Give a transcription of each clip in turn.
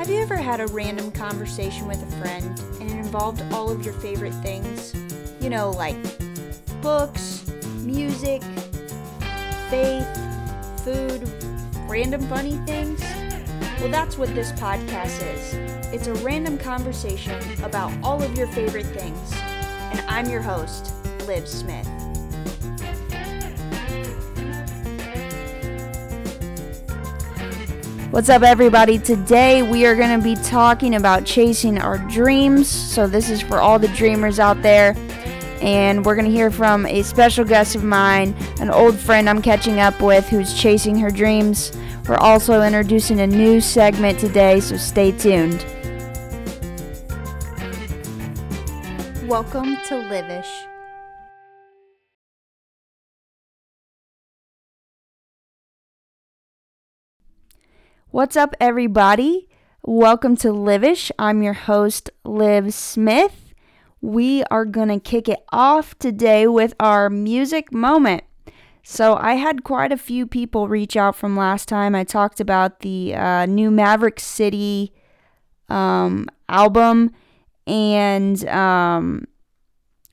Have you ever had a random conversation with a friend and it involved all of your favorite things? You know, like books, music, faith, food, random funny things? Well, that's what this podcast is. It's a random conversation about all of your favorite things. And I'm your host, Liv Smith. What's up, everybody? Today we are going to be talking about chasing our dreams. So this is for all the dreamers out there. And we're going to hear from a special guest of mine, an old friend I'm catching up with who's chasing her dreams. We're also introducing a new segment today, so stay tuned. Welcome to Livish. What's up, everybody? Welcome to Livish. I'm your host, Liv Smith. We are going to kick it off today with our music moment. So I had quite a few people reach out from last time. I talked about the new Maverick City album, and I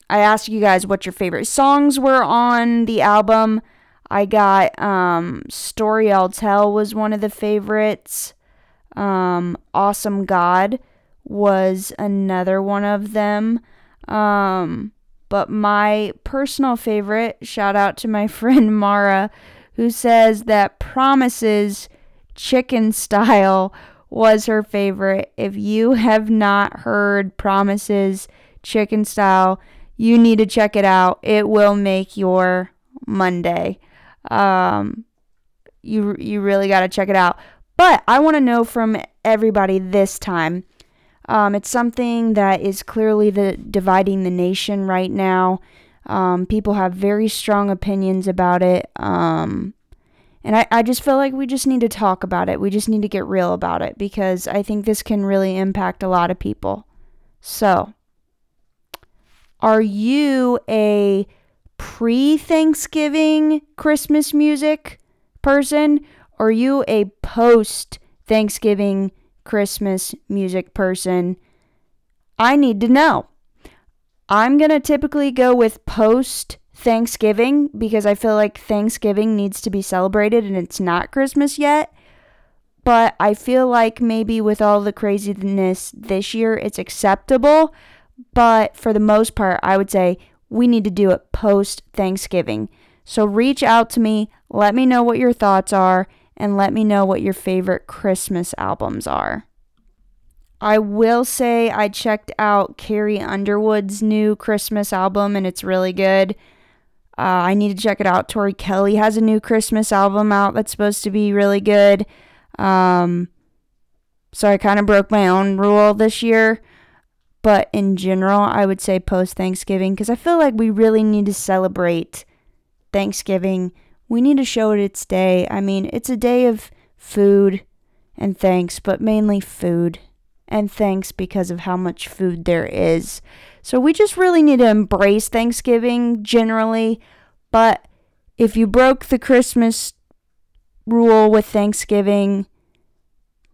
asked you guys what your favorite songs were on the album. I got Story I'll Tell was one of the favorites. Awesome God was another one of them. But my personal favorite, shout out to my friend Mara, who says that Promises Chicken Style was her favorite. If you have not heard Promises Chicken Style, you need to check it out. It will make your Monday. You really got to check it out. But I want to know from everybody this time. It's something that is clearly dividing the nation right now. People have very strong opinions about it. And I just feel like we just need to talk about it. We just need to get real about it, because I think this can really impact a lot of people. So, are you a pre-Thanksgiving Christmas music person, or are you a post-Thanksgiving Christmas music person? I need to know. I'm going to typically go with post-Thanksgiving, because I feel like Thanksgiving needs to be celebrated and it's not Christmas yet. But I feel like maybe with all the craziness this year, it's acceptable. But for the most part, I would say we need to do it post-Thanksgiving. So reach out to me, let me know what your thoughts are, and let me know what your favorite Christmas albums are. I will say I checked out Carrie Underwood's new Christmas album, and it's really good. I need to check it out. Tori Kelly has a new Christmas album out that's supposed to be really good. So I kind of broke my own rule this year. But in general, I would say post-Thanksgiving, because I feel like we really need to celebrate Thanksgiving. We need to show it its day. I mean, it's a day of food and thanks, but mainly food and thanks because of how much food there is. So we just really need to embrace Thanksgiving generally. But if you broke the Christmas rule with Thanksgiving,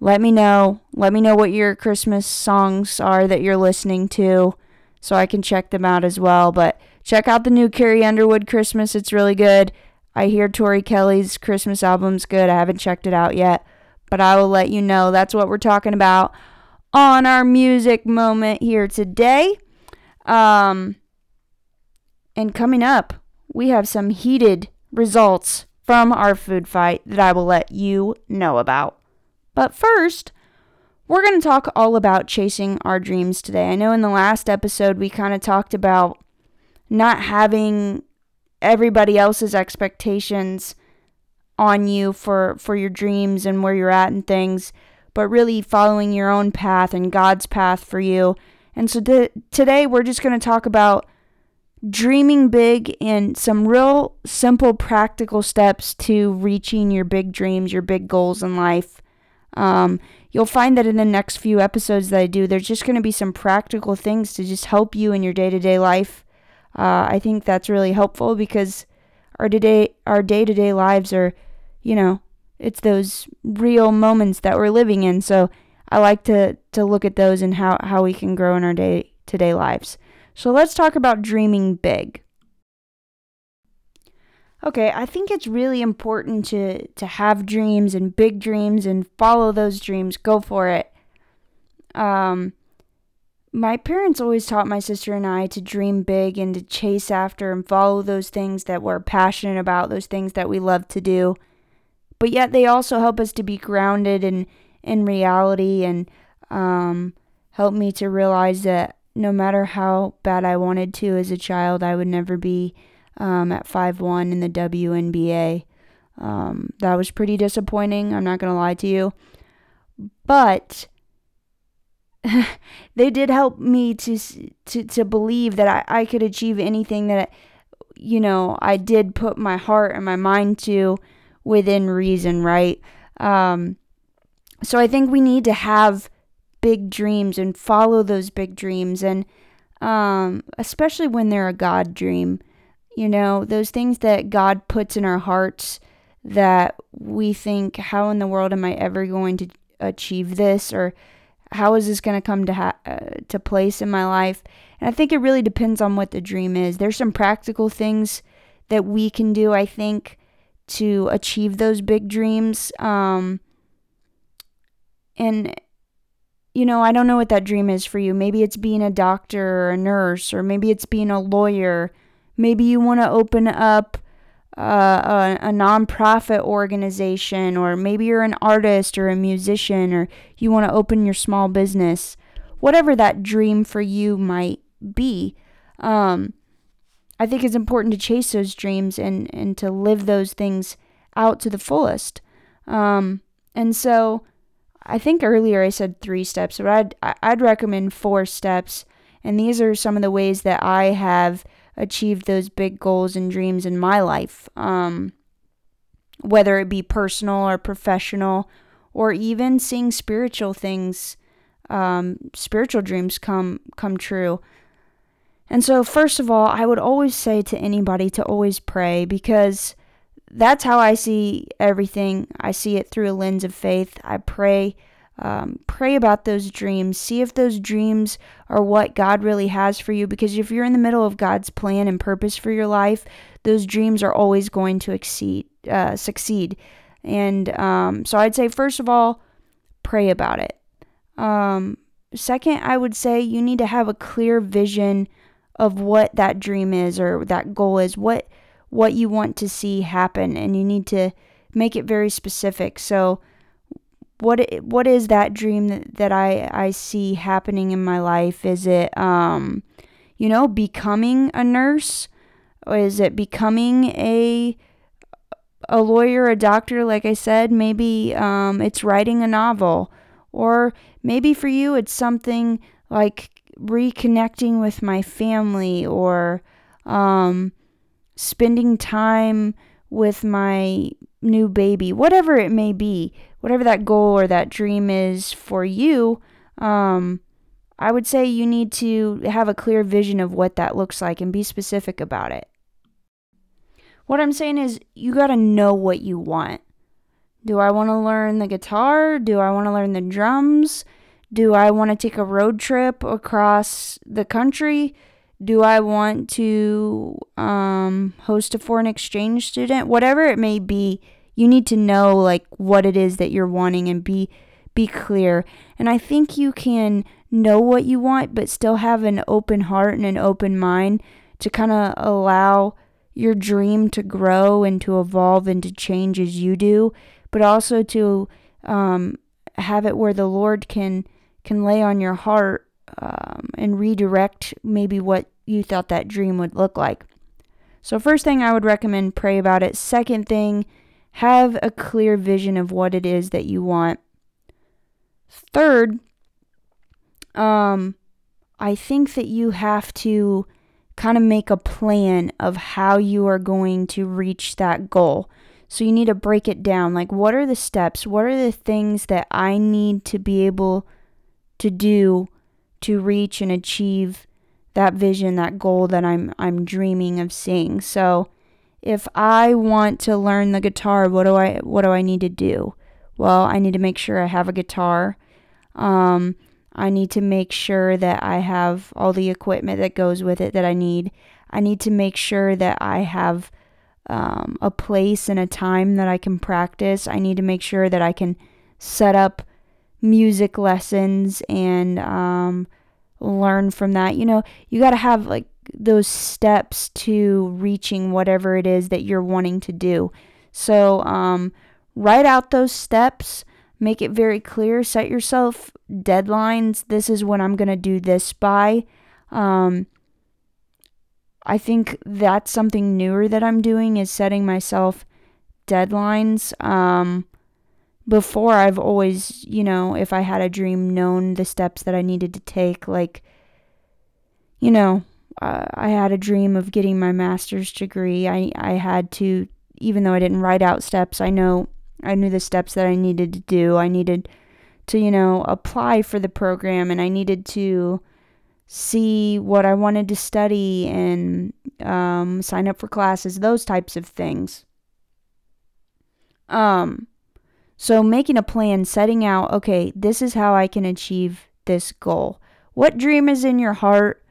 let me know. Let me know what your Christmas songs are that you're listening to, so I can check them out as well. But check out the new Carrie Underwood Christmas. It's really good. I hear Tori Kelly's Christmas album's good. I haven't checked it out yet, but I will let you know. That's what we're talking about on our music moment here today. And coming up, we have some heated results from our food fight that I will let you know about. But first, we're going to talk all about chasing our dreams today. I know in the last episode, we kind of talked about not having everybody else's expectations on you for your dreams and where you're at and things, but really following your own path and God's path for you. And so today, we're just going to talk about dreaming big and some real simple, practical steps to reaching your big dreams, your big goals in life. You'll find that in the next few episodes that I do, there's just going to be some practical things to just help you in your day-to-day life. I think that's really helpful, because our day-to-day lives are, you know, it's those real moments that we're living in. So I like to look at those and how we can grow in our day-to-day lives. So let's talk about dreaming big. Okay, I think it's really important to have dreams and big dreams and follow those dreams. Go for it. My parents always taught my sister and I to dream big and to chase after and follow those things that we're passionate about, those things that we love to do. But yet they also help us to be grounded in reality and help me to realize that no matter how bad I wanted to as a child, I would never be at 5'1" in the WNBA. That was pretty disappointing, I'm not going to lie to you. But they did help me to believe that I could achieve anything that, you know, I did put my heart and my mind to within reason, right? So I think we need to have big dreams and follow those big dreams, and especially when they're a God dream, you know, those things that God puts in our hearts that we think, how in the world am I ever going to achieve this, or how is this going to come to place in my life? And I think it really depends on what the dream is. There's some practical things that we can do, I think, to achieve those big dreams, and you know, I don't know what that dream is for you. Maybe it's being a doctor or a nurse, or maybe it's being a lawyer. Maybe you want to open up a nonprofit organization, or maybe you're an artist or a musician, or you want to open your small business. Whatever that dream for you might be, I think it's important to chase those dreams and to live those things out to the fullest. And so I think earlier I said 3 steps, but I'd recommend 4 steps, and these are some of the ways that I have achieved those big goals and dreams in my life, whether it be personal or professional, or even seeing spiritual things, spiritual dreams come true. And so first of all, I would always say to anybody to always pray, because that's how I see everything. I see it through a lens of faith. I pray. Pray about those dreams. See if those dreams are what God really has for you, because if you're in the middle of God's plan and purpose for your life, those dreams are always going to succeed. And so I'd say, first of all, pray about it. Second, I would say you need to have a clear vision of what that dream is or that goal is, what you want to see happen, and you need to make it very specific. So what is that dream that I see happening in my life? Is it, you know, becoming a nurse? Or is it becoming a lawyer, a doctor, like I said? Maybe it's writing a novel. Or maybe for you it's something like reconnecting with my family, or spending time with my new baby, whatever it may be, whatever that goal or that dream is for you. I would say you need to have a clear vision of what that looks like and be specific about it. What I'm saying is you got to know what you want. Do I want to learn the guitar? Do I want to learn the drums? Do I want to take a road trip across the country? Do I want to host a foreign exchange student? Whatever it may be, you need to know like what it is that you're wanting and be clear. And I think you can know what you want, but still have an open heart and an open mind to kind of allow your dream to grow and to evolve and to change as you do, but also to have it where the Lord can lay on your heart and redirect maybe what you thought that dream would look like. So first thing I would recommend, pray about it. Second thing, have a clear vision of what it is that you want. Third, I think that you have to kind of make a plan of how you are going to reach that goal. So you need to break it down. Like, what are the steps? What are the things that I need to be able to do to reach and achieve that vision, that goal that I'm dreaming of seeing? So if I want to learn the guitar, what do I need to do? Well, I need to make sure I have a guitar. I need to make sure that I have all the equipment that goes with it that I need. I need to make sure that I have a place and a time that I can practice. I need to make sure that I can set up music lessons and learn from that. You know, you got to have like those steps to reaching whatever it is that you're wanting to do. So write out those steps, make it very clear, set yourself deadlines. This is when I'm going to do this by. I think that's something newer that I'm doing, is setting myself deadlines. Before, I've always, you know, if I had a dream, known the steps that I needed to take. Like, you know, I had a dream of getting my master's degree. I had to, even though I didn't write out steps, I knew the steps that I needed to do. I needed to, you know, apply for the program, and I needed to see what I wanted to study and sign up for classes, those types of things. So making a plan, setting out, okay, this is how I can achieve this goal. What dream is in your heart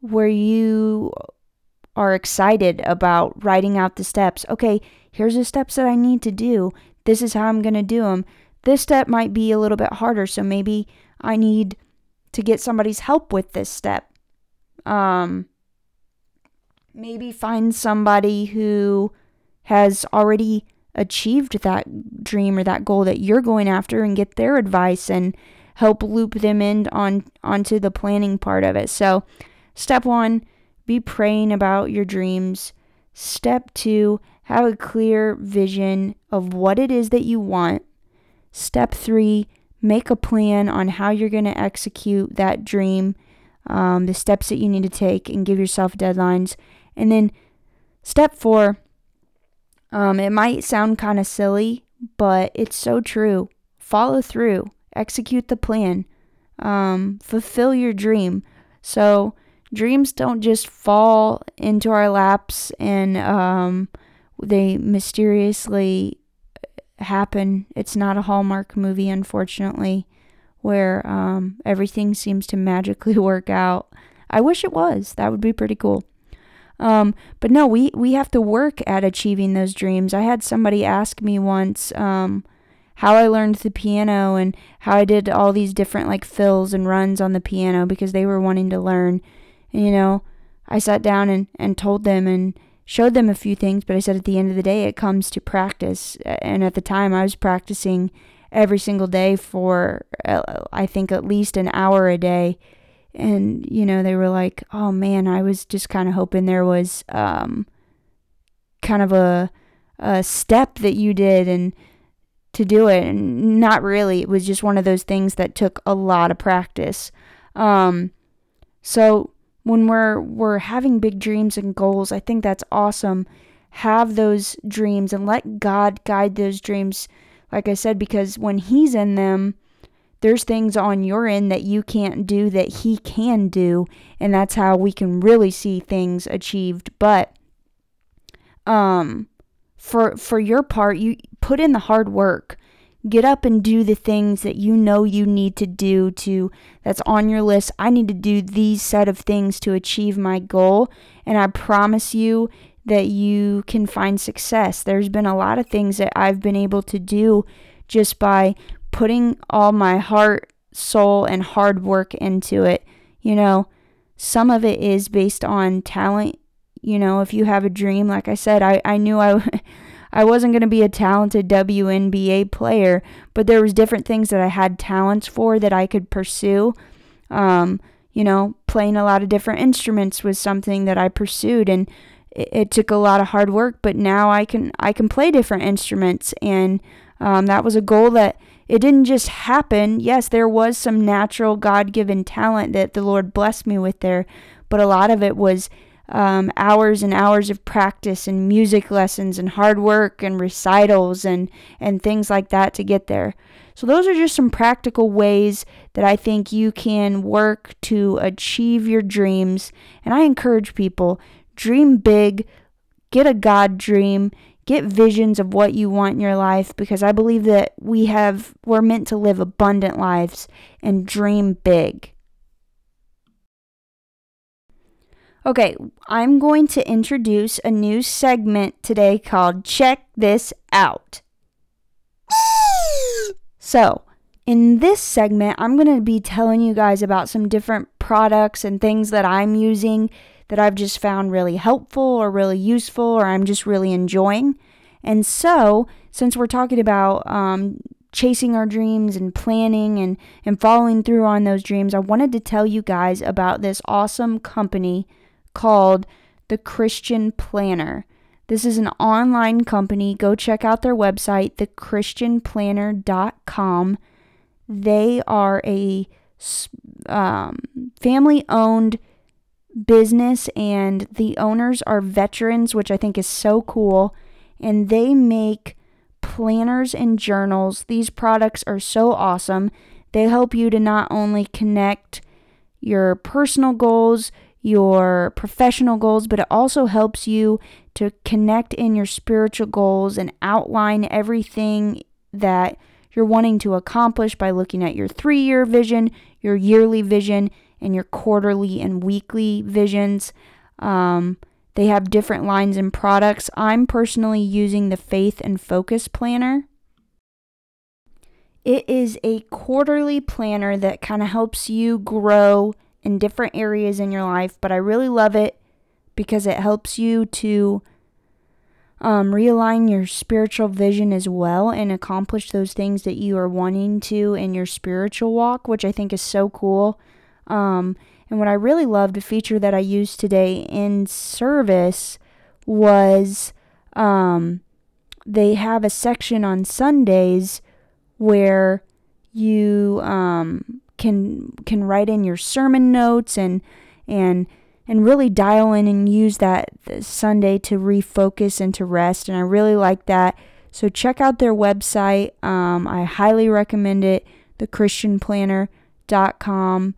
where you are excited about writing out the steps? Okay, here's the steps that I need to do. This is how I'm going to do them. This step might be a little bit harder, so maybe I need to get somebody's help with this step. Maybe find somebody who has already achieved that dream or that goal that you're going after and get their advice and help loop them in onto the planning part of it. So step 1, be praying about your dreams. Step 2, have a clear vision of what it is that you want. Step 3, make a plan on how you're going to execute that dream, the steps that you need to take, and give yourself deadlines. And then step 4, it might sound kind of silly, but it's so true. Follow through. Execute the plan. Fulfill your dream. So dreams don't just fall into our laps and they mysteriously happen. It's not a Hallmark movie, unfortunately, where everything seems to magically work out. I wish it was. That would be pretty cool. But no, we have to work at achieving those dreams. I had somebody ask me once how I learned the piano and how I did all these different like fills and runs on the piano because they were wanting to learn. And, you know, I sat down and told them and showed them a few things, but I said at the end of the day, it comes to practice. And at the time I was practicing every single day for I think at least an hour a day. And, you know, they were like, oh, man, I was just kind of hoping there was kind of a step that you did and to do it. And not really. It was just one of those things that took a lot of practice. So when we're having big dreams and goals, I think that's awesome. Have those dreams and let God guide those dreams, like I said, because when He's in them, there's things on your end that you can't do that He can do, and that's how we can really see things achieved. But for your part, you put in the hard work. Get up and do the things that you know you need to do that's on your list. I need to do these set of things to achieve my goal, and I promise you that you can find success. There's been a lot of things that I've been able to do just by putting all my heart, soul, and hard work into it. You know, some of it is based on talent. You know, if you have a dream, like I said, I knew I wasn't going to be a talented WNBA player, but there was different things that I had talents for that I could pursue. You know, playing a lot of different instruments was something that I pursued, and it took a lot of hard work, but now I can play different instruments, and that was a goal that it didn't just happen. Yes, there was some natural God-given talent that the Lord blessed me with there, but a lot of it was hours and hours of practice and music lessons and hard work and recitals and things like that to get there. So those are just some practical ways that I think you can work to achieve your dreams. And I encourage people, dream big, get a God dream, Get visions of what you want in your life, because I believe that we're meant to live abundant lives and dream big. Okay, I'm going to introduce a new segment today called Check This Out. So, in this segment, I'm going to be telling you guys about some different products and things that I'm using that I've just found really helpful or really useful or I'm just really enjoying. And so, since we're talking about chasing our dreams and planning and following through on those dreams, I wanted to tell you guys about this awesome company called The Christian Planner. This is an online company. Go check out their website, thechristianplanner.com. They are a family-owned business, and the owners are veterans, which I think is so cool, and they make planners and journals. These products are so awesome. They help you to not only connect your personal goals, your professional goals, but it also helps you to connect in your spiritual goals and outline everything that you're wanting to accomplish by looking at your 3-year vision, your yearly vision, and your quarterly and weekly visions. They have different lines and products. I'm personally using the Faith and Focus Planner. It is a quarterly planner that kind of helps you grow in different areas in your life, but I really love it because it helps you to realign your spiritual vision as well and accomplish those things that you are wanting to in your spiritual walk, which I think is so cool. And what I really loved, a feature that I used today in service was they have a section on Sundays where you can write in your sermon notes and really dial in and use that Sunday to refocus and to rest. And I really like that. So check out their website. I highly recommend it, thechristianplanner.com.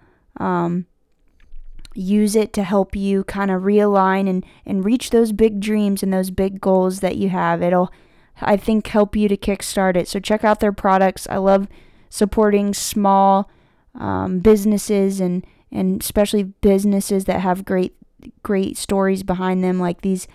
Use it to help you kind of realign and reach those big dreams and those big goals that you have. It'll, I think, help you to kickstart it. So check out their products. I love supporting small businesses and especially businesses that have great stories behind them, like this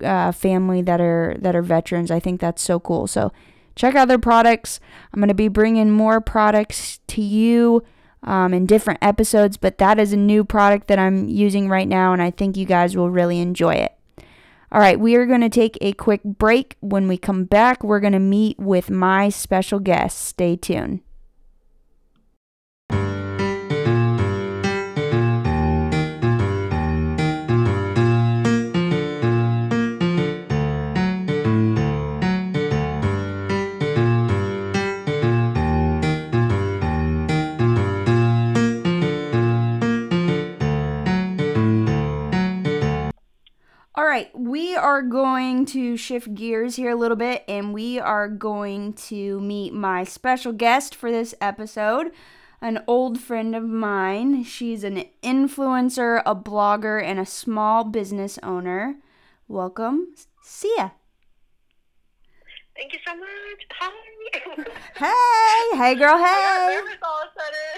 family that are veterans. I think that's so cool. So check out their products. I'm going to be bringing more products to you in different episodes, but that is a new product that I'm using right now, and I think you guys will really enjoy it. All right, we are going to take a quick break. When we come back, we're going to meet with my special guest. Stay tuned. We are going to shift gears here a little bit, and we are going to meet my special guest for this episode, an old friend of mine. She's an influencer, a blogger, and a small business owner. Welcome, Sia. Thank you so much. Hi. Hey girl, hey. I got nervous all of a sudden.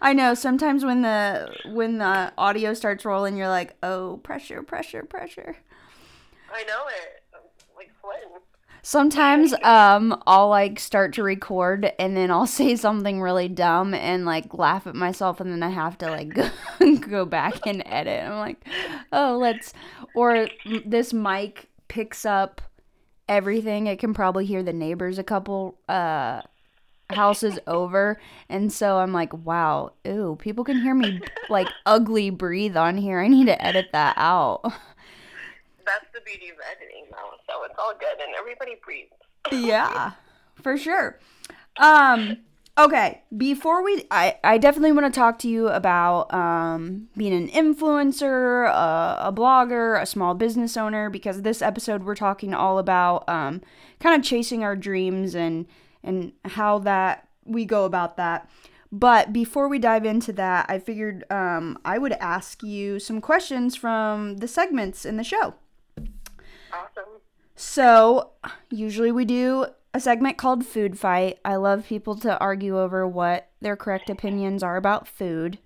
I know, sometimes when the audio starts rolling, you're like, oh, pressure. I know it. I'm like sweating. Sometimes I'll like start to record and then I'll say something really dumb and like laugh at myself, and then I have to like go back and edit. I'm like, oh, or this mic picks up everything. It can probably hear the neighbors a couple houses over, and so I'm like, wow, ooh, people can hear me like ugly breathe on here. I need to edit that out. That's the beauty of editing though, so it's all good and everybody breathes. Yeah, for sure. Okay, before I definitely want to talk to you about being an influencer, a blogger, a small business owner, because this episode we're talking all about kind of chasing our dreams and how that we go about that. But before we dive into that, I figured I would ask you some questions from the segments in the show. Awesome. So usually we do a segment called Food Fight. I love people to argue over what their correct opinions are about food.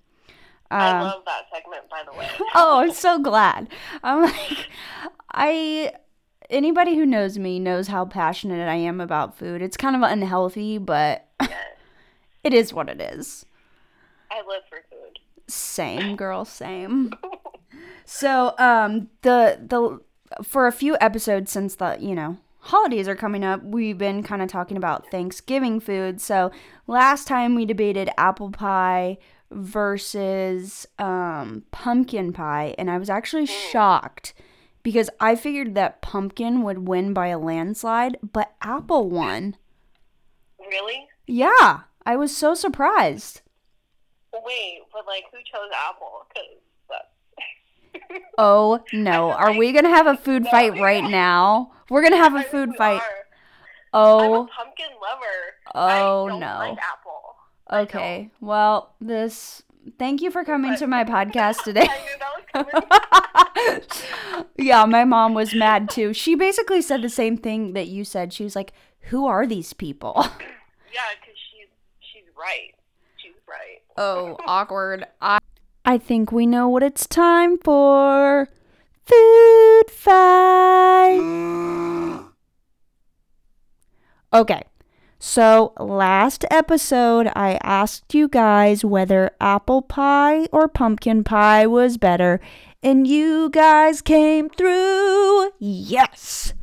I love that segment, by the way. Oh, I'm so glad. I'm like, anybody who knows me knows how passionate I am about food. It's kind of unhealthy, but it is what it is. I live for food. Same, girl, same. So, for a few episodes since the, holidays are coming up, we've been kind of talking about Thanksgiving food. So, last time we debated apple pie versus pumpkin pie, and I was actually shocked because I figured that pumpkin would win by a landslide, but apple won. Really? Yeah. I was so surprised. Wait, but who chose apple? Oh, no. Are we going to have a food fight right now? We're going to have a food fight. Oh. I'm a pumpkin lover. Oh, no. I don't like apple. Okay. Well, thank you for coming to my podcast today. I knew that was coming. Yeah, my mom was mad too. She basically said the same thing that you said. She was like, who are these people? Yeah, because she's right. She's right. Oh, awkward. I think we know what it's time for. Food Fight. Okay. So, last episode, I asked you guys whether apple pie or pumpkin pie was better, and you guys came through. Yes!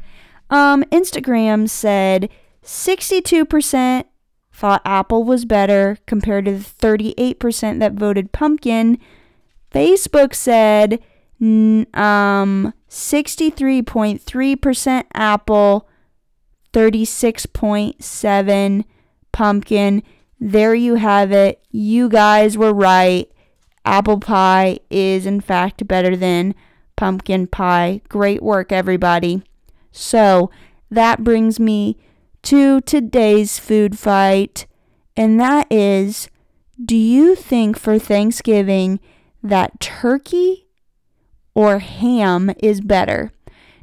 Instagram said 62% thought apple was better compared to the 38% that voted pumpkin. Facebook said 63.3% apple, 36.7 pumpkin. There you have it. You guys were right. Apple pie is, in fact, better than pumpkin pie. Great work, everybody. So, that brings me to today's food fight, and that is, do you think for Thanksgiving that turkey or ham is better?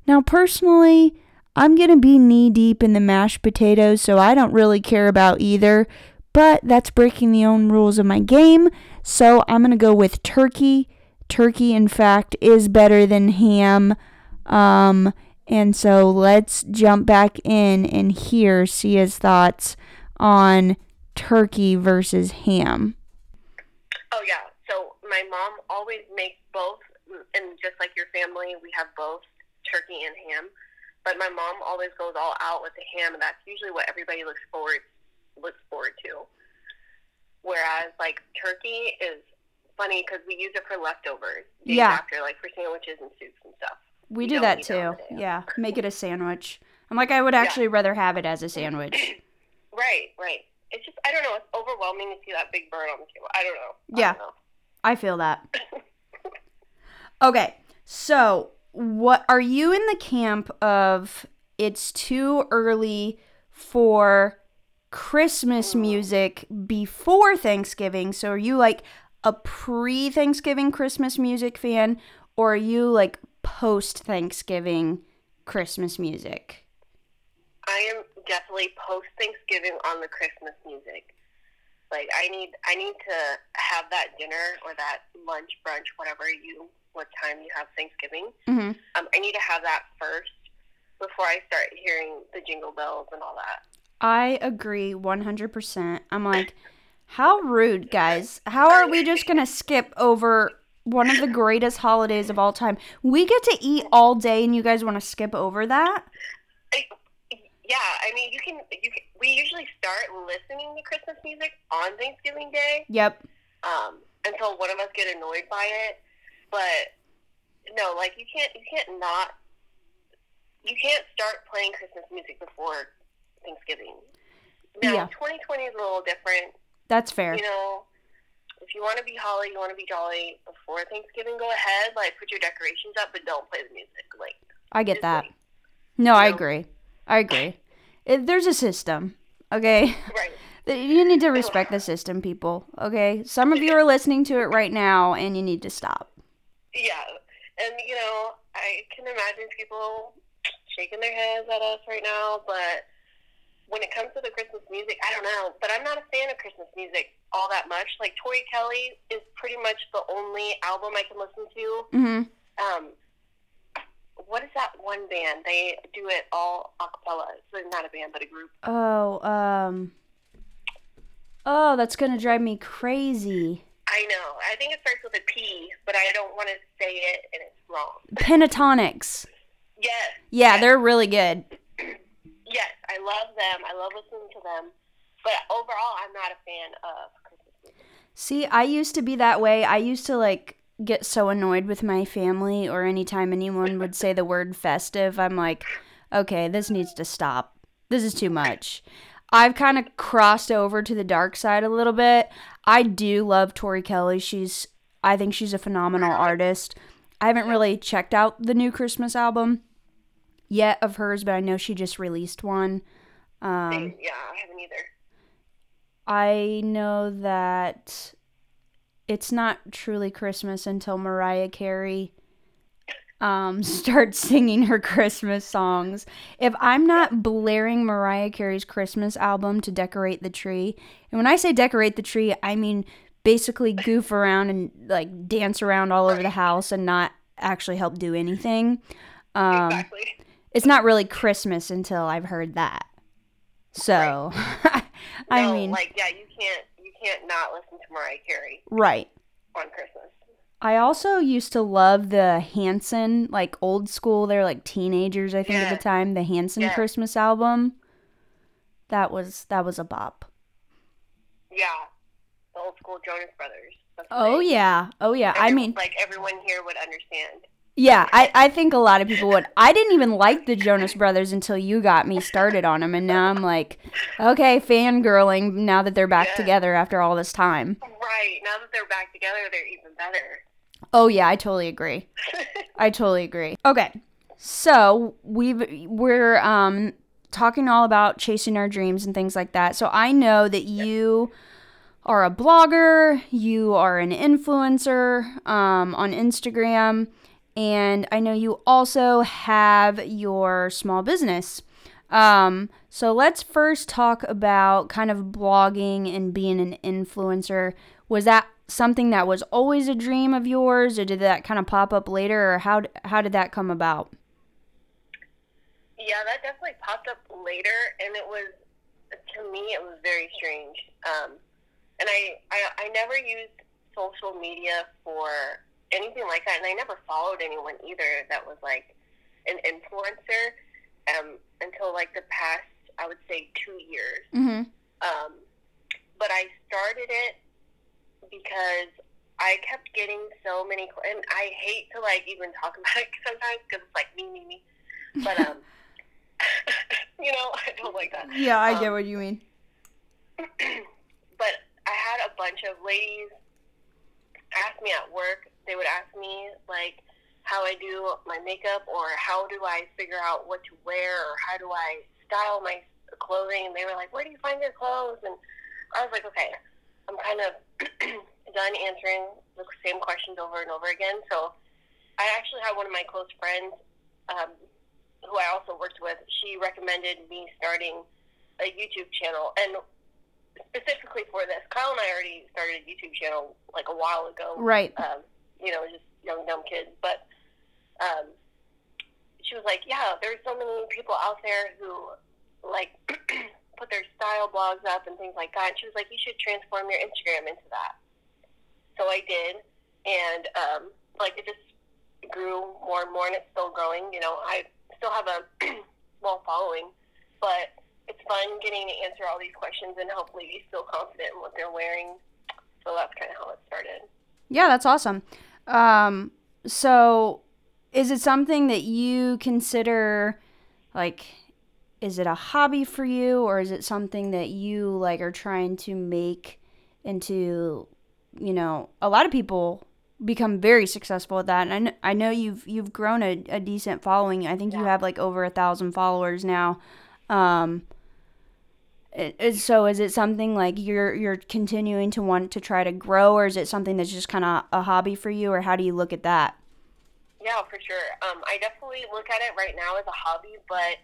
Now, personally, I'm going to be knee-deep in the mashed potatoes, so I don't really care about either, but that's breaking the own rules of my game, so I'm going to go with turkey. Turkey, in fact, is better than ham, and so let's jump back in and hear Sia's thoughts on turkey versus ham. Oh, yeah, so my mom always makes both, and just like your family, we have both turkey and ham. But my mom always goes all out with the ham, and that's usually what everybody looks forward to. Whereas, turkey is funny because we use it for leftovers days after, for sandwiches and soups and stuff. We do that too. Yeah, make it a sandwich. I'm like, I would actually rather have it as a sandwich. Right. It's just, I don't know, it's overwhelming to see that big bird on the table. I don't know. Yeah, I feel that. Okay, so... What are you in the camp of? It's too early for Christmas music before Thanksgiving. So are you a pre-Thanksgiving Christmas music fan, or are you post-Thanksgiving Christmas music? I am definitely post-Thanksgiving on the Christmas music. I need to have that dinner or that lunch, brunch, what time you have Thanksgiving. Mm-hmm. I need to have that first before I start hearing the jingle bells and all that. I agree 100%. I'm like, how rude, guys. How are we just going to skip over one of the greatest holidays of all time? We get to eat all day and you guys want to skip over that? Yeah, I mean, we usually start listening to Christmas music on Thanksgiving Day. Yep. Until one of us get annoyed by it. But no, you can't start playing Christmas music before Thanksgiving. Now, 2020 is a little different. That's fair. If you want to be holly, you want to be jolly before Thanksgiving, go ahead, put your decorations up, but don't play the music. I get that. I agree. There's a system, okay? Right. You need to respect the system, people, okay? Some of you are listening to it right now, and you need to stop. Yeah, and I can imagine people shaking their heads at us right now, but when it comes to the Christmas music, I don't know, but I'm not a fan of Christmas music all that much. Like, Tori Kelly is pretty much the only album I can listen to. Mm-hmm. What is that one band? They do it all a cappella. It's not a band, but a group. Oh, that's going to drive me crazy. I know. I think it starts with a P, but I don't want to say it, and it's wrong. Pentatonix. Yes. Yeah, yes. They're really good. Yes, I love them. I love listening to them. But overall, I'm not a fan of Christmas music. See, I used to be that way. I used to, like, get so annoyed with my family or anytime anyone would say the word festive. I'm like, okay, this needs to stop. This is too much. I've kind of crossed over to the dark side a little bit. I do love Tori Kelly. I think she's a phenomenal artist. I haven't really checked out the new Christmas album yet of hers, but I know she just released one. Yeah, I haven't either. I know that it's not truly Christmas until Mariah Carey starts singing her Christmas songs. If I'm not blaring Mariah Carey's Christmas album to decorate the tree, and when I say decorate the tree, I mean basically goof around and like dance around all over the house and not actually help do anything. Exactly. It's not really Christmas until I've heard that. So, right. You can't not listen to Mariah Carey. Right. On Christmas. I also used to love the Hanson, like old school, they're like teenagers, I think, at the time, the Hanson Christmas album. That was a bop. Yeah. The old school Jonas Brothers. Oh yeah. I mean, everyone here would understand. Yeah, I think a lot of people would. I didn't even like the Jonas Brothers until you got me started on them, and now I'm like, okay, fangirling now that they're back together after all this time. Right, now that they're back together, they're even better. Oh, yeah, I totally agree. Okay, so we're talking all about chasing our dreams and things like that, so I know that you are a blogger, you are an influencer on Instagram, and I know you also have your small business. So let's first talk about kind of blogging and being an influencer. Was that something that was always a dream of yours, or did that kind of pop up later, or how did that come about? Yeah, that definitely popped up later, and it was, to me, it was very strange. And I never used social media for anything like that, and I never followed anyone either that was like an influencer until like the past, I would say, 2 years. Mm-hmm. But I started it because I kept getting so many, and I hate to like even talk about it sometimes because it's like me, but you know, I don't like that. Yeah, I get what you mean. But I had a bunch of ladies ask me at work. They would ask me, like, how I do my makeup, or how do I figure out what to wear, or how do I style my clothing, and they were like, where do you find your clothes? And I was like, okay, I'm kind of done answering the same questions over and over again. So I actually had one of my close friends who I also worked with, she recommended me starting a YouTube channel, and specifically for this, Kyle and I already started a YouTube channel, like, a while ago. Right. You know, just young, dumb kids, but she was like, yeah, there's so many people out there who, like, put their style blogs up and things like that, and she was like, you should transform your Instagram into that. So I did, and, like, it just grew more and more, and it's still growing. You know, I still have a small following, but it's fun getting to answer all these questions and hopefully be still confident in what they're wearing. So that's kind of how it started. Yeah, that's awesome. So is it something that you consider, like, is it a hobby for you, or is it something that you, like, are trying to make into, you know, a lot of people become very successful at that. And I know you've grown a decent following. I think you have, like, over 1,000 followers now. So is it something like you're continuing to want to try to grow, or is it something that's just kind of a hobby for you, or how do you look at that? Yeah, for sure. I definitely look at it right now as a hobby, but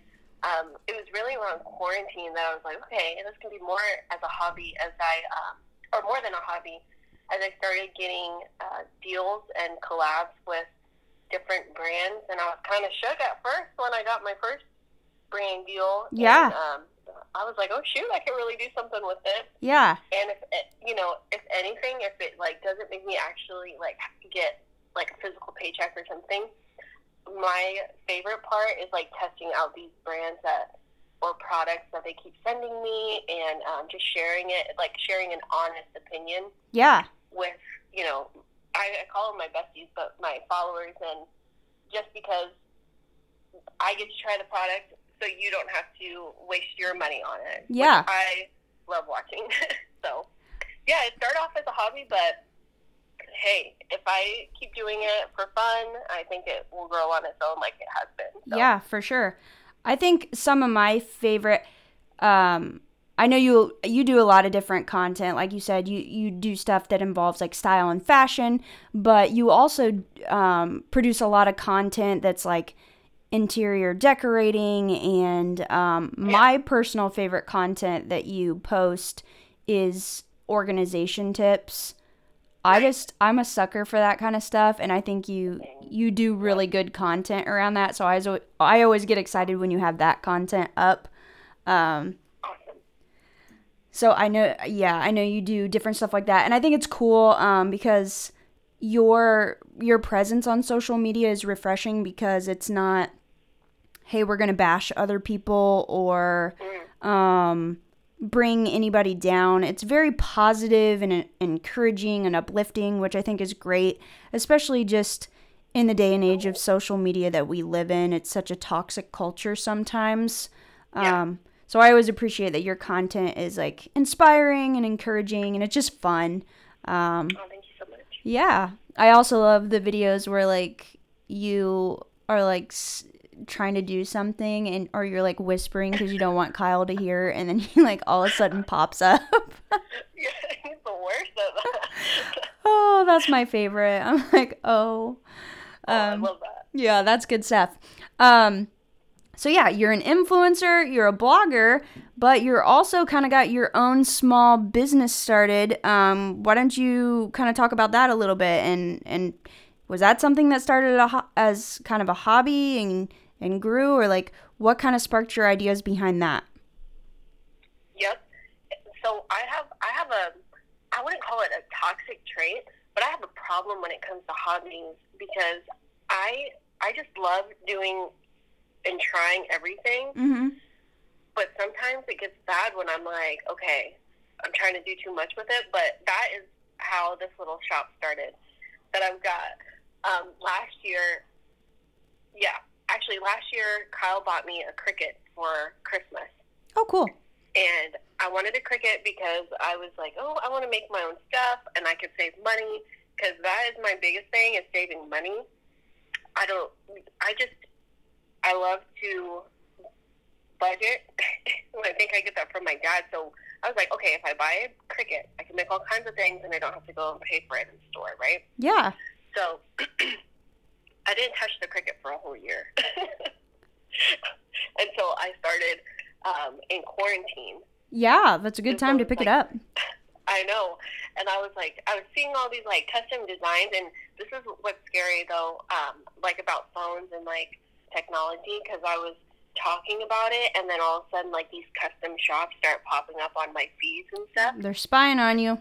it was really around quarantine that I was like, okay, this can be more as a hobby as I, or more than a hobby, as I started getting deals and collabs with different brands, and I was kind of shook at first when I got my first brand deal. Yeah. And, I was like, oh shoot, I could really do something with this. Yeah. And if it, you know, if anything, if it like doesn't make me actually like get like a physical paycheck or something, my favorite part is like testing out these brands that or products that they keep sending me, and just sharing it, like sharing an honest opinion. Yeah. With, you know, I call them my besties, but my followers, and just because I get to try the product, so you don't have to waste your money on it. Yeah. Which I love watching. So, yeah, it started off as a hobby, but hey, if I keep doing it for fun, I think it will grow on its own like it has been. So. Yeah, for sure. I think some of my favorite, I know you do a lot of different content. Like you said, you do stuff that involves like style and fashion, but you also produce a lot of content that's like interior decorating, and my personal favorite content that you post is organization tips. I'm a sucker for that kind of stuff, and I think you do really good content around that, so I always get excited when you have that content up. So I know you do different stuff like that, and I think it's cool because your presence on social media is refreshing, because it's not, hey, we're going to bash other people or bring anybody down. It's very positive and encouraging and uplifting, which I think is great, especially just in the day and age of social media that we live in. It's such a toxic culture sometimes. Yeah. So I always appreciate that your content is like inspiring and encouraging, and it's just fun. Oh, thank you so much. Yeah. I also love the videos where like you are like trying to do something, and or you're like whispering because you don't want Kyle to hear, and then he like all of a sudden pops up. Yeah, he's the worst at that. Oh, that's my favorite. I'm like, oh, I love that. Yeah, that's good stuff. So yeah, you're an influencer, you're a blogger, but you're also kind of got your own small business started. Why don't you kind of talk about that a little bit? And was that something that started as kind of a hobby and grew, or like what kind of sparked your ideas behind that? Yep. So I have I wouldn't call it a toxic trait, but I have a problem when it comes to hobbies, because I just love doing and trying everything. Mm-hmm. But sometimes it gets bad when I'm like, okay, I'm trying to do too much with it. But that is how this little shop started that I've got. Last year Kyle bought me a Cricut for Christmas. Oh, cool. And I wanted a Cricut because I was like, oh, I want to make my own stuff and I could save money, because that is my biggest thing, is saving money. I love to budget. I think I get that from my dad. So I was like, okay, if I buy a Cricut, I can make all kinds of things and I don't have to go and pay for it in the store, right? Yeah. So I didn't touch the Cricut for a whole year until I started in quarantine. Yeah, that's a good time to pick it up. I know. And I was like, I was seeing all these like custom designs, and this is what's scary though, like about phones and like technology, because I was talking about it, and then all of a sudden like these custom shops start popping up on my feeds and stuff. They're spying on you.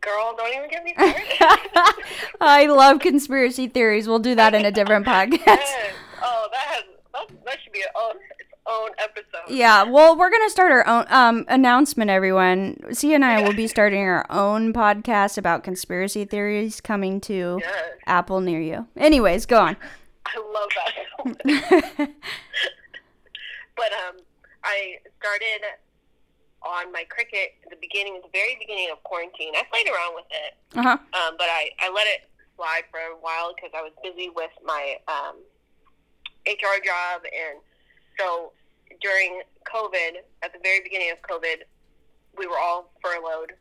Girl, don't even get me started. I love conspiracy theories. We'll do that in a different podcast. Yes. Oh, that should be its own episode. Yeah, well, we're gonna start our own announcement, everyone. Sia and I will be starting our own podcast about conspiracy theories coming to Apple near you. Anyways, go on. I love that. But I started on my Cricut at the very beginning of quarantine. I played around with it, but I let it slide for a while because I was busy with my HR job. And so during COVID, at the very beginning of COVID, we were all furloughed,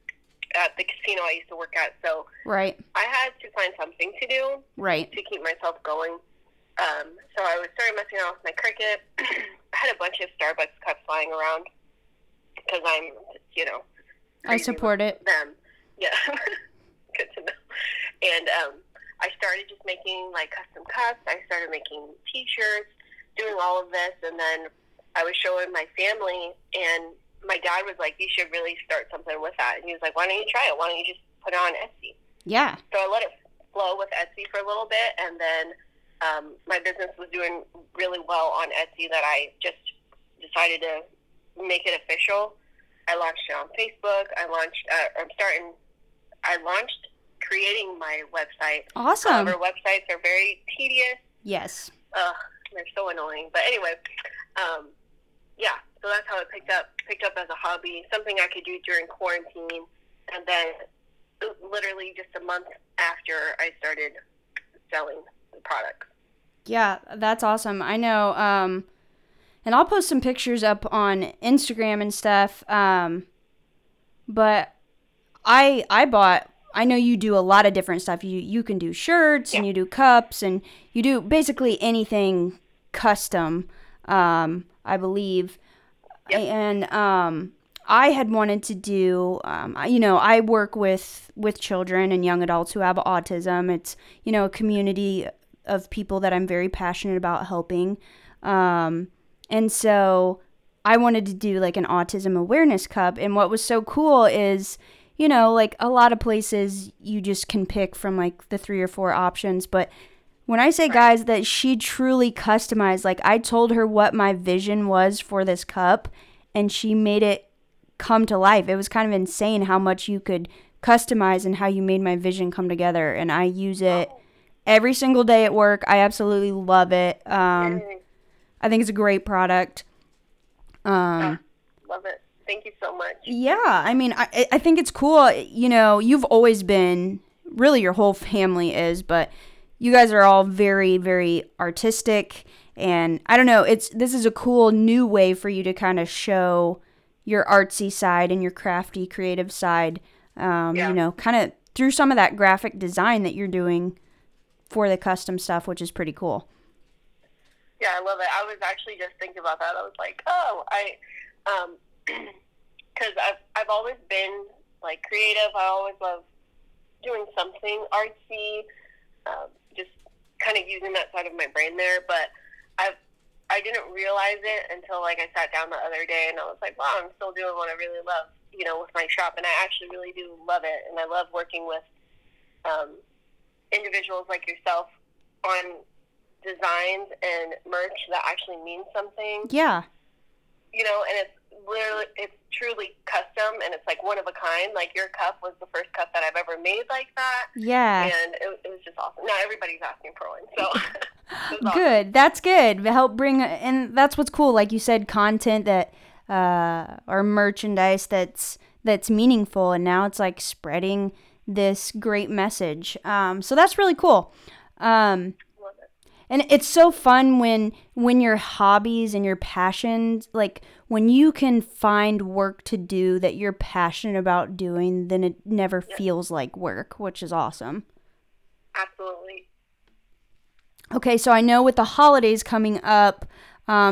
at the casino I used to work at. So right. I had to find something to do right. to keep myself going. So I started messing around with my Cricut. I had a bunch of Starbucks cups lying around because I'm, you know. I support it. Them. Yeah. Good to know. And I started just making, like, custom cups. I started making T-shirts, doing all of this. And then I was showing my family, and my dad was like, you should really start something with that. And he was like, why don't you try it? Why don't you just put it on Etsy? Yeah. So I let it flow with Etsy for a little bit, and then my business was doing really well on Etsy that I just decided to make it official. I launched it on Facebook. I launched creating my website. Awesome. However, websites are very tedious. Yes. They're so annoying. But anyway, yeah, so that's how it picked up as a hobby, something I could do during quarantine. And then literally just a month after, I started selling the products. Yeah, that's awesome. I know. And I'll post some pictures up on Instagram and stuff. But I bought, I know you do a lot of different stuff. You can do shirts, yeah. and you do cups, and you do basically anything custom, I believe. Yep. And I had wanted to do, you know, I work with children and young adults who have autism. It's, you know, a community of people that I'm very passionate about helping. And so I wanted to do like an autism awareness cup. And what was so cool is, you know, like a lot of places you just can pick from like the 3 or 4 options. But when I say, guys, that she truly customized, like I told her what my vision was for this cup and she made it come to life. It was kind of insane how much you could customize and how you made my vision come together. And I use it every single day at work. I absolutely love it. I think it's a great product. Love it. Thank you so much. Yeah. I mean, I think it's cool. You know, you've always been, really your whole family is, but you guys are all very, very artistic, and I don't know, this is a cool new way for you to kind of show your artsy side and your crafty, creative side, yeah. you know, kind of through some of that graphic design that you're doing for the custom stuff, which is pretty cool. Yeah, I love it. I was actually just thinking about that. I was like, oh, because I've always been, like, creative. I always love doing something artsy, just kind of using that side of my brain there, but I didn't realize it until like I sat down the other day and I was like, wow, I'm still doing what I really love, you know, with my shop, and I actually really do love it, and I love working with individuals like yourself on designs and merch that actually means something. Yeah. You know, and it's truly custom, and it's like one of a kind. Like your cup was the first cup that I've ever made like that. Yeah. And it was just awesome. Now everybody's asking for one, so good. Awesome. That's good. Help bring, and that's what's cool. Like you said, content that or merchandise that's meaningful, and now it's like spreading this great message. So that's really cool. And it's so fun when your hobbies and your passions, like when you can find work to do that you're passionate about doing, then it never feels like work, which is awesome. Absolutely. Okay, so I know with the holidays coming up,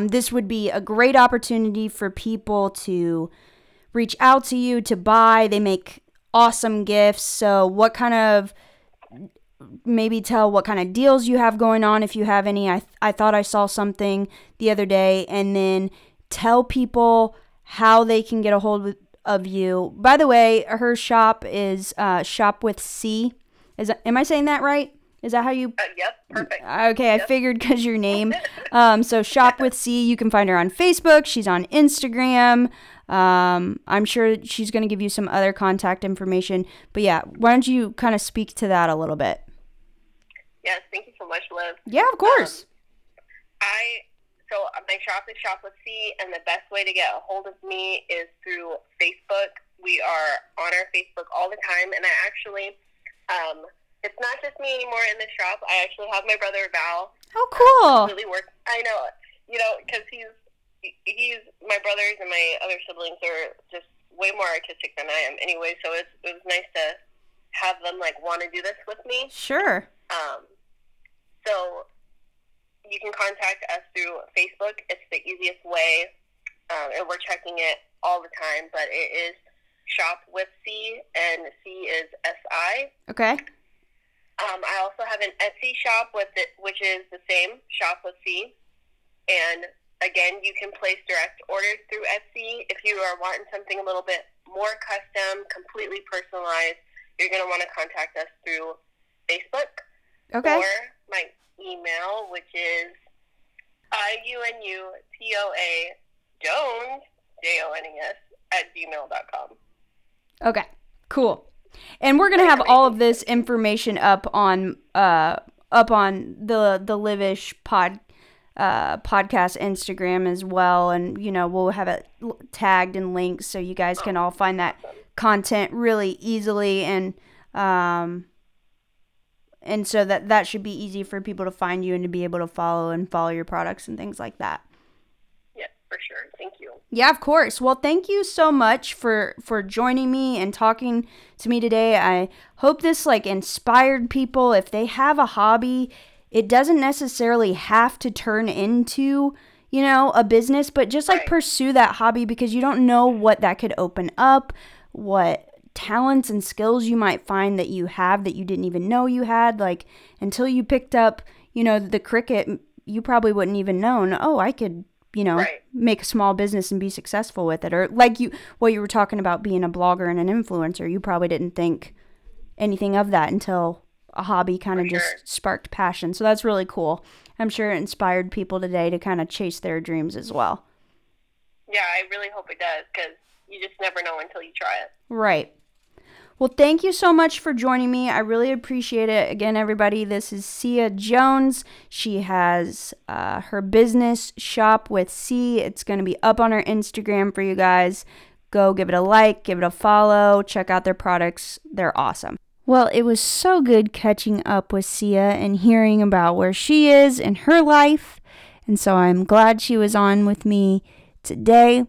this would be a great opportunity for people to reach out to you, to buy. They make awesome gifts. So what kind of... maybe tell what kind of deals you have going on, if you have any. I thought I saw something the other day, and then tell people how they can get a hold of you. By the way, her shop is Shop with Si. Am I saying that right? Is that how you? Yep, perfect. Okay, yep. I figured because your name. So Shop with Si. You can find her on Facebook. She's on Instagram. I'm sure she's going to give you some other contact information. But yeah, why don't you kind of speak to that a little bit? Yes, thank you so much, Liv. Yeah, of course. So my shop is Shop with Si, and the best way to get a hold of me is through Facebook. We are on our Facebook all the time, and I actually, it's not just me anymore in the shop. I actually have my brother, Val. Oh, cool. Really works. I know, you know, because he's my brothers and my other siblings are just way more artistic than I am anyway, so it was nice to have them, like, want to do this with me. Sure. So you can contact us through Facebook. It's the easiest way, and we're checking it all the time, but it is Shop with Si, and Si is S-I. Okay. I also have an Etsy shop, which is the same, Shop with Si, and again, you can place direct orders through Etsy. If you are wanting something a little bit more custom, completely personalized, you're going to want to contact us through Facebook. Okay. Or my email, which is IUNUTOA Jones@gmail.com. Okay, cool. And we're going to have all of this information up on the Livish podcast. Podcast Instagram as well, and we'll have it tagged and linked so you guys can all find that content really easily, and so that should be easy for people to find you and to be able to follow your products and things like that. Yeah, for sure. Thank you. Yeah, of course. Well, thank you so much for joining me and talking to me today. I hope this inspired people. If they have a hobby, it doesn't necessarily have to turn into, a business, but just pursue that hobby, because you don't know what that could open up, what talents and skills you might find that you have that you didn't even know you had. Until you picked up, the Cricut, you probably wouldn't even known, oh, I could, make a small business and be successful with it. Or what you were talking about, being a blogger and an influencer, you probably didn't think anything of that until a hobby kind of just sparked passion. So that's really cool. I'm sure it inspired people today to kind of chase their dreams as well. Yeah, I really hope it does, because you just never know until you try it. Right. Well, thank you so much for joining me. I really appreciate it. Again, everybody, this is Sia Jones. She has her business, Shop with Si. It's going to be up on her Instagram for you guys. Go give it a like, give it a follow, check out their products. They're awesome. Well, it was so good catching up with Sia and hearing about where she is in her life, and so I'm glad she was on with me today.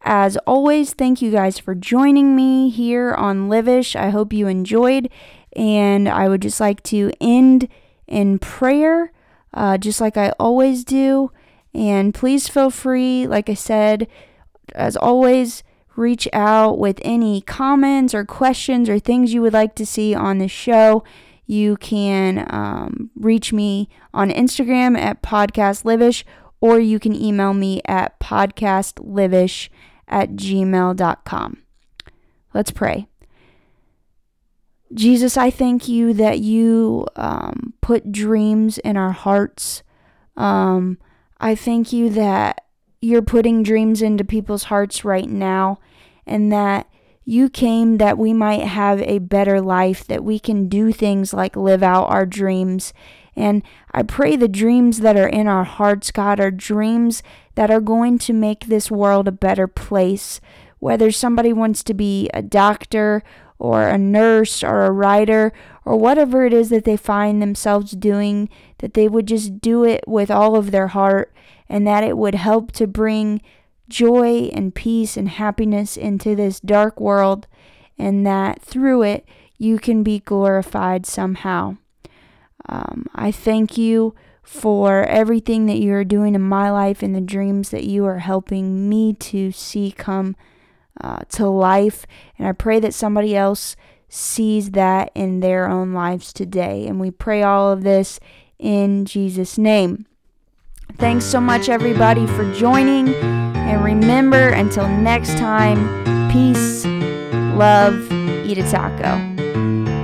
As always, thank you guys for joining me here on Livish. I hope you enjoyed, and I would just like to end in prayer, just like I always do, and please feel free, like I said, as always, reach out with any comments or questions or things you would like to see on the show. You can reach me on Instagram at podcastlivish, or you can email me at podcastlivish@gmail.com. Let's pray. Jesus, I thank you that you put dreams in our hearts. I thank you that you're putting dreams into people's hearts right now, and that you came that we might have a better life, that we can do things like live out our dreams. And I pray the dreams that are in our hearts, God, are dreams that are going to make this world a better place. Whether somebody wants to be a doctor or a nurse or a writer or whatever it is that they find themselves doing, that they would just do it with all of their heart, and that it would help to bring joy and peace and happiness into this dark world, and that through it, you can be glorified somehow. I thank you for everything that you are doing in my life and the dreams that you are helping me to see come to life, and I pray that somebody else sees that in their own lives today, and we pray all of this in Jesus' name. Thanks so much, everybody, for joining. And remember, until next time, peace, love, eat a taco.